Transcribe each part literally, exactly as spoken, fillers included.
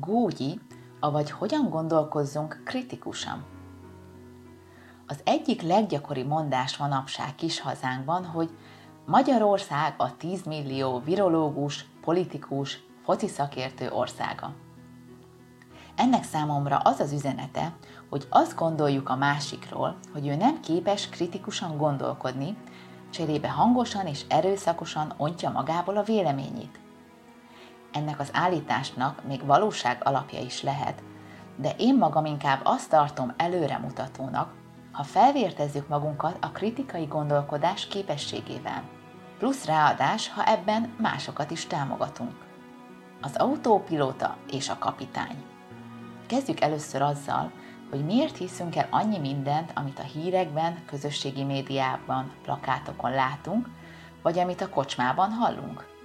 Gógyi, avagy hogyan gondolkozzunk kritikusan. Az egyik leggyakori mondás manapság kis hazánkban, hogy Magyarország a tíz millió virológus, politikus, foci szakértő országa. Ennek számomra az az üzenete, hogy azt gondoljuk a másikról, hogy ő nem képes kritikusan gondolkodni, cserébe hangosan és erőszakosan ontja magából a véleményét. Ennek az állításnak még valóság alapja is lehet, de én magam inkább azt tartom előremutatónak, ha felvértezzük magunkat a kritikai gondolkodás képességével, plusz ráadás, ha ebben másokat is támogatunk. Az autópilóta és a kapitány. Kezdjük először azzal, hogy miért hiszünk el annyi mindent, amit a hírekben, közösségi médiában, plakátokon látunk, vagy amit a kocsmában hallunk.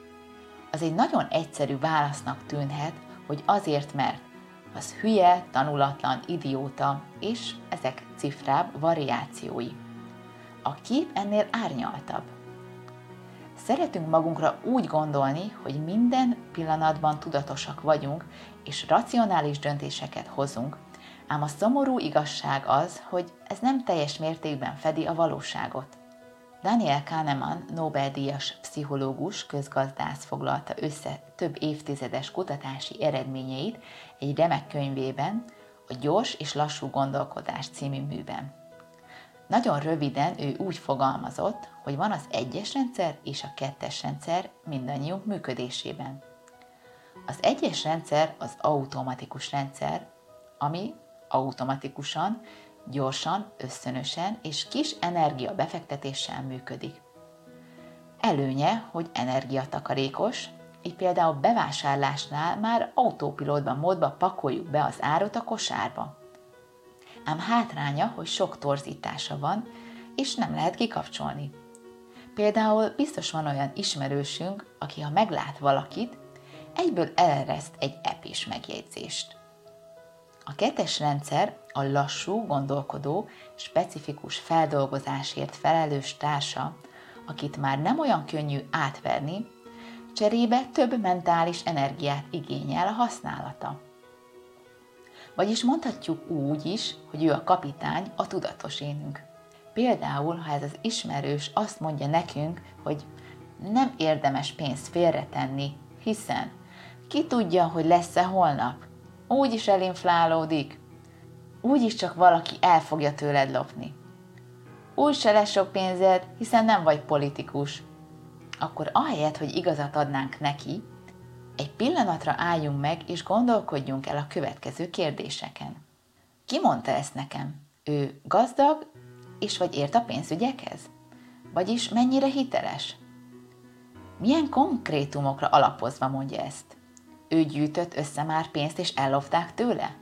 Az egy nagyon egyszerű válasznak tűnhet, hogy azért, mert az hülye, tanulatlan, idióta, és ezek cifrább variációi. A kép ennél árnyaltabb. Szeretünk magunkra úgy gondolni, hogy minden pillanatban tudatosak vagyunk, és racionális döntéseket hozunk, ám a szomorú igazság az, hogy ez nem teljes mértékben fedi a valóságot. Daniel Kahneman, Nobel-díjas pszichológus, közgazdász foglalta össze több évtizedes kutatási eredményeit egy remek könyvében, a Gyors és Lassú Gondolkodás című műben. Nagyon röviden ő úgy fogalmazott, hogy van az egyes rendszer és a kettes rendszer mindannyiunk működésében. Az egyes rendszer az automatikus rendszer, ami automatikusan, gyorsan, ösztönösen és kis energia befektetéssel működik. Előnye, hogy energiatakarékos, így például bevásárlásnál már autópilóta módba pakoljuk be az árut a kosárba. Ám hátránya, hogy sok torzítása van, és nem lehet kikapcsolni. Például biztos van olyan ismerősünk, aki ha meglát valakit, egyből elereszt egy epis megjegyzést. A kettes rendszer a lassú, gondolkodó, specifikus feldolgozásért felelős társa, akit már nem olyan könnyű átverni, cserébe több mentális energiát igényel a használata. Vagyis mondhatjuk úgy is, hogy ő a kapitány, a tudatos énünk. Például, ha ez az ismerős azt mondja nekünk, hogy nem érdemes pénzt félretenni, hiszen ki tudja, hogy lesz-e holnap, úgyis elinflálódik, úgyis csak valaki el fogja tőled lopni. Úgy se lesz sok pénzed, hiszen nem vagy politikus. Akkor ahelyett, hogy igazat adnánk neki, egy pillanatra álljunk meg és gondolkodjunk el a következő kérdéseken. Ki mondta ezt nekem? Ő gazdag, és vagy ért a pénzügyekhez? Vagyis mennyire hiteles? Milyen konkrétumokra alapozva mondja ezt? Ő gyűjtött össze már pénzt és ellopták tőle?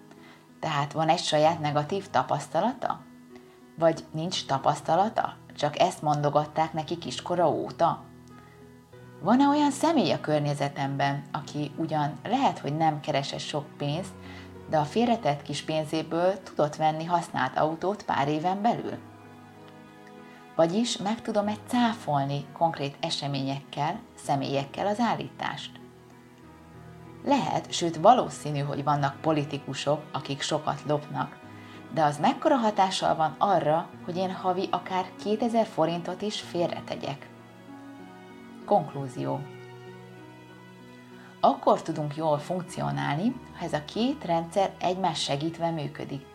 Tehát van egy saját negatív tapasztalata? Vagy nincs tapasztalata? Csak ezt mondogatták neki kiskora óta? Van-e olyan személy a környezetemben, aki ugyan lehet, hogy nem keresett sok pénzt, de a félretett kis pénzéből tudott venni használt autót pár éven belül? Vagyis meg tudom-e cáfolni konkrét eseményekkel, személyekkel az állítást? Lehet, sőt valószínű, hogy vannak politikusok, akik sokat lopnak, de az mekkora hatással van arra, hogy én havi akár kétezer forintot is félretegyek? Konklúzió. Akkor tudunk jól funkcionálni, ha ez a két rendszer egymás segítve működik.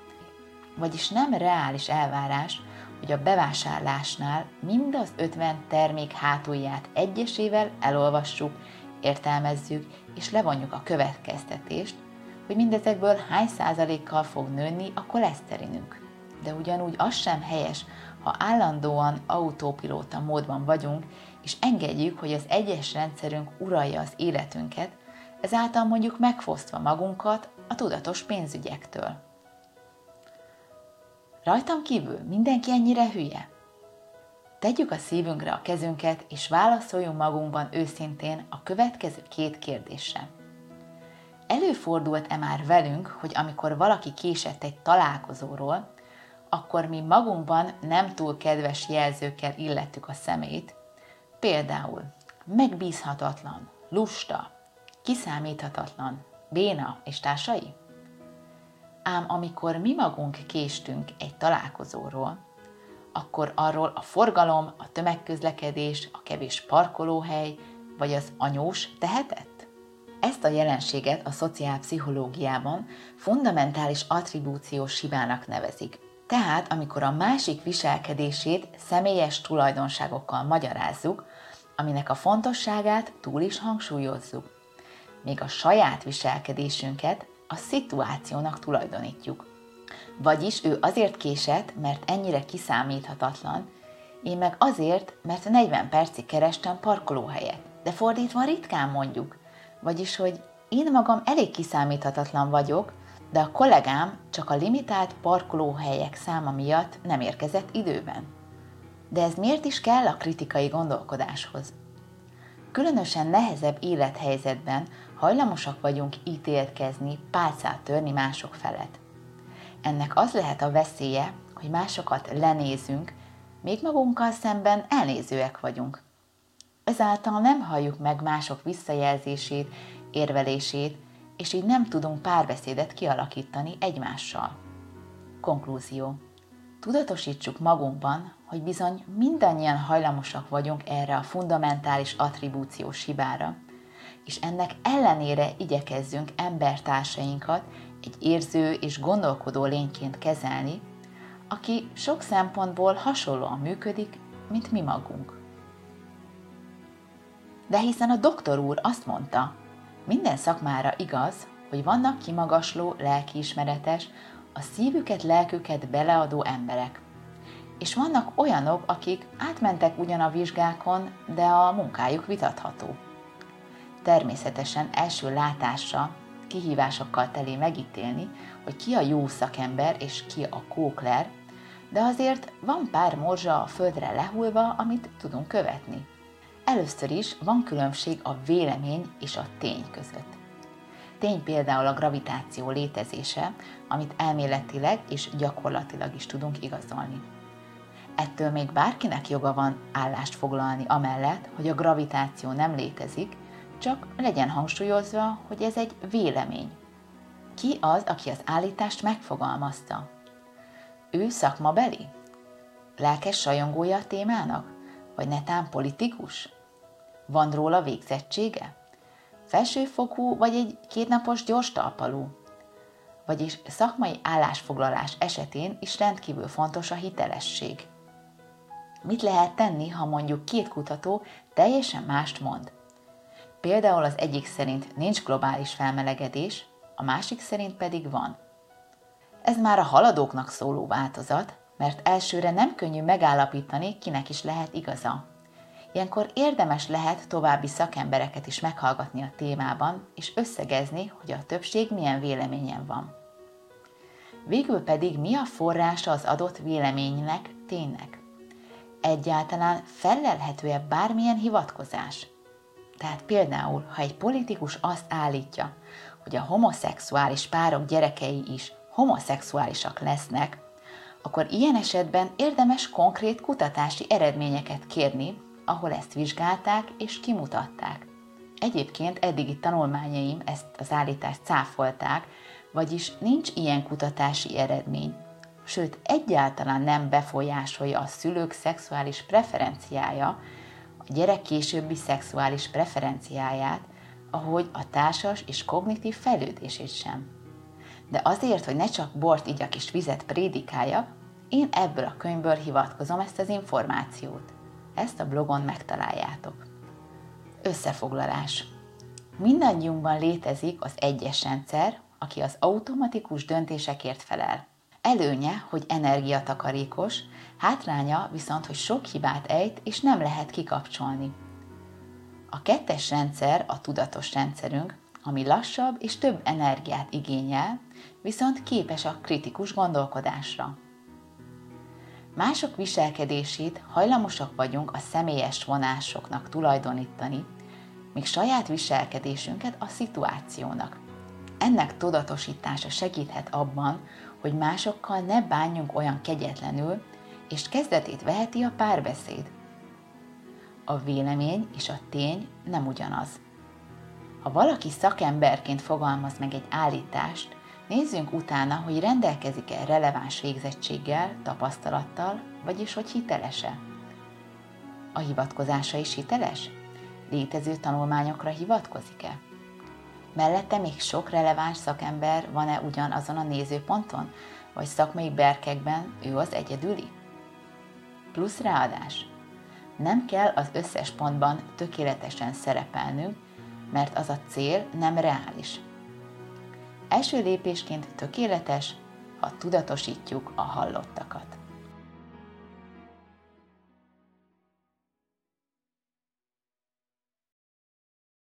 Vagyis nem reális elvárás, hogy a bevásárlásnál mind az ötven termék hátulját egyesével elolvassuk, értelmezzük és levonjuk a következtetést, hogy mindezekből hány százalékkal fog nőni a koleszterinünk. De ugyanúgy az sem helyes, ha állandóan autópilóta módban vagyunk, és engedjük, hogy az egyes rendszerünk uralja az életünket, ezáltal mondjuk megfosztva magunkat a tudatos pénzügyektől. Rajtam kívül mindenki ennyire hülye? Tegyük a szívünkre a kezünket, és válaszoljunk magunkban őszintén a következő két kérdésre. Előfordult-e már velünk, hogy amikor valaki késett egy találkozóról, akkor mi magunkban nem túl kedves jelzőkkel illettük a szemét, például megbízhatatlan, lusta, kiszámíthatatlan, Béna és társai? Ám amikor mi magunk késtünk egy találkozóról, akkor arról a forgalom, a tömegközlekedés, a kevés parkolóhely vagy az anyós tehetett? Ezt a jelenséget a szociálpszichológiában fundamentális attribúciós hibának nevezik. Tehát, amikor a másik viselkedését személyes tulajdonságokkal magyarázzuk, aminek a fontosságát túl is hangsúlyozzuk. Még a saját viselkedésünket a szituációnak tulajdonítjuk. Vagyis ő azért késett, mert ennyire kiszámíthatatlan, én meg azért, mert negyven percig kerestem parkolóhelyet. De fordítva ritkán mondjuk. Vagyis, hogy én magam elég kiszámíthatatlan vagyok, de a kollégám csak a limitált parkolóhelyek száma miatt nem érkezett időben. De ez miért is kell a kritikai gondolkodáshoz? Különösen nehezebb élethelyzetben hajlamosak vagyunk ítélkezni, pálcát törni mások felett. Ennek az lehet a veszélye, hogy másokat lenézünk, még magunkkal szemben elnézőek vagyunk. Ezáltal nem halljuk meg mások visszajelzését, érvelését, és így nem tudunk párbeszédet kialakítani egymással. Konklúzió. Tudatosítsuk magunkban, hogy bizony mindannyian hajlamosak vagyunk erre a fundamentális attribúciós hibára, és ennek ellenére igyekezzünk embertársainkat egy érző és gondolkodó lényként kezelni, aki sok szempontból hasonlóan működik, mint mi magunk. De hiszen a doktor úr azt mondta, minden szakmára igaz, hogy vannak kimagasló, lelkiismeretes, a szívüket, lelküket beleadó emberek. És vannak olyanok, akik átmentek ugyan a vizsgákon, de a munkájuk vitatható. Természetesen első látásra, kihívásokkal teli megítélni, hogy ki a jó szakember és ki a kókler, de azért van pár morzsa a földre lehullva, amit tudunk követni. Először is van különbség a vélemény és a tény között. Tény például a gravitáció létezése, amit elméletileg és gyakorlatilag is tudunk igazolni. Ettől még bárkinek joga van állást foglalni amellett, hogy a gravitáció nem létezik, csak legyen hangsúlyozva, hogy ez egy vélemény. Ki az, aki az állítást megfogalmazta? Ő szakmabeli? Lelkes rajongója a témának? Vagy netán politikus? Van róla végzettsége? Felsőfokú vagy egy kétnapos gyors talpaló? Vagyis szakmai állásfoglalás esetén is rendkívül fontos a hitelesség. Mit lehet tenni, ha mondjuk két kutató teljesen mást mond? Például az egyik szerint nincs globális felmelegedés, a másik szerint pedig van. Ez már a haladóknak szóló változat, mert elsőre nem könnyű megállapítani, kinek is lehet igaza. Ilyenkor érdemes lehet további szakembereket is meghallgatni a témában, és összegezni, hogy a többség milyen véleményen van. Végül pedig mi a forrása az adott véleménynek, ténynek? Egyáltalán fellelhető-e bármilyen hivatkozás? Tehát például, ha egy politikus azt állítja, hogy a homoszexuális párok gyerekei is homoszexuálisak lesznek, akkor ilyen esetben érdemes konkrét kutatási eredményeket kérni, ahol ezt vizsgálták és kimutatták. Egyébként eddigi tanulmányaim ezt az állítást cáfolták, vagyis nincs ilyen kutatási eredmény, sőt egyáltalán nem befolyásolja a szülők szexuális preferenciája, a gyerek későbbi szexuális preferenciáját, ahogy a társas és kognitív fejlődését sem. De azért, hogy ne csak bort igyak és vizet prédikáljak, én ebből a könyvből hivatkozom ezt az információt. Ezt a blogon megtaláljátok. Összefoglalás. Mindannyiunkban létezik az egyes rendszer, aki az automatikus döntésekért felel. Előnye, hogy energiatakarékos, hátránya viszont, hogy sok hibát ejt és nem lehet kikapcsolni. A kettes rendszer a tudatos rendszerünk, ami lassabb és több energiát igényel, viszont képes a kritikus gondolkodásra. Mások viselkedését hajlamosak vagyunk a személyes vonásoknak tulajdonítani, míg saját viselkedésünket a szituációnak. Ennek tudatosítása segíthet abban, hogy másokkal ne bánjunk olyan kegyetlenül, és kezdetét veheti a párbeszéd. A vélemény és a tény nem ugyanaz. Ha valaki szakemberként fogalmaz meg egy állítást, nézzünk utána, hogy rendelkezik-e releváns végzettséggel, tapasztalattal, vagyis hogy hiteles-e. A hivatkozása is hiteles? Létező tanulmányokra hivatkozik-e? Mellette még sok releváns szakember van-e ugyanazon a nézőponton, vagy szakmai berkekben ő az egyedüli? Plusz ráadás. Nem kell az összes pontban tökéletesen szerepelnünk, mert az a cél nem reális. Első lépésként tökéletes, ha tudatosítjuk a hallottakat.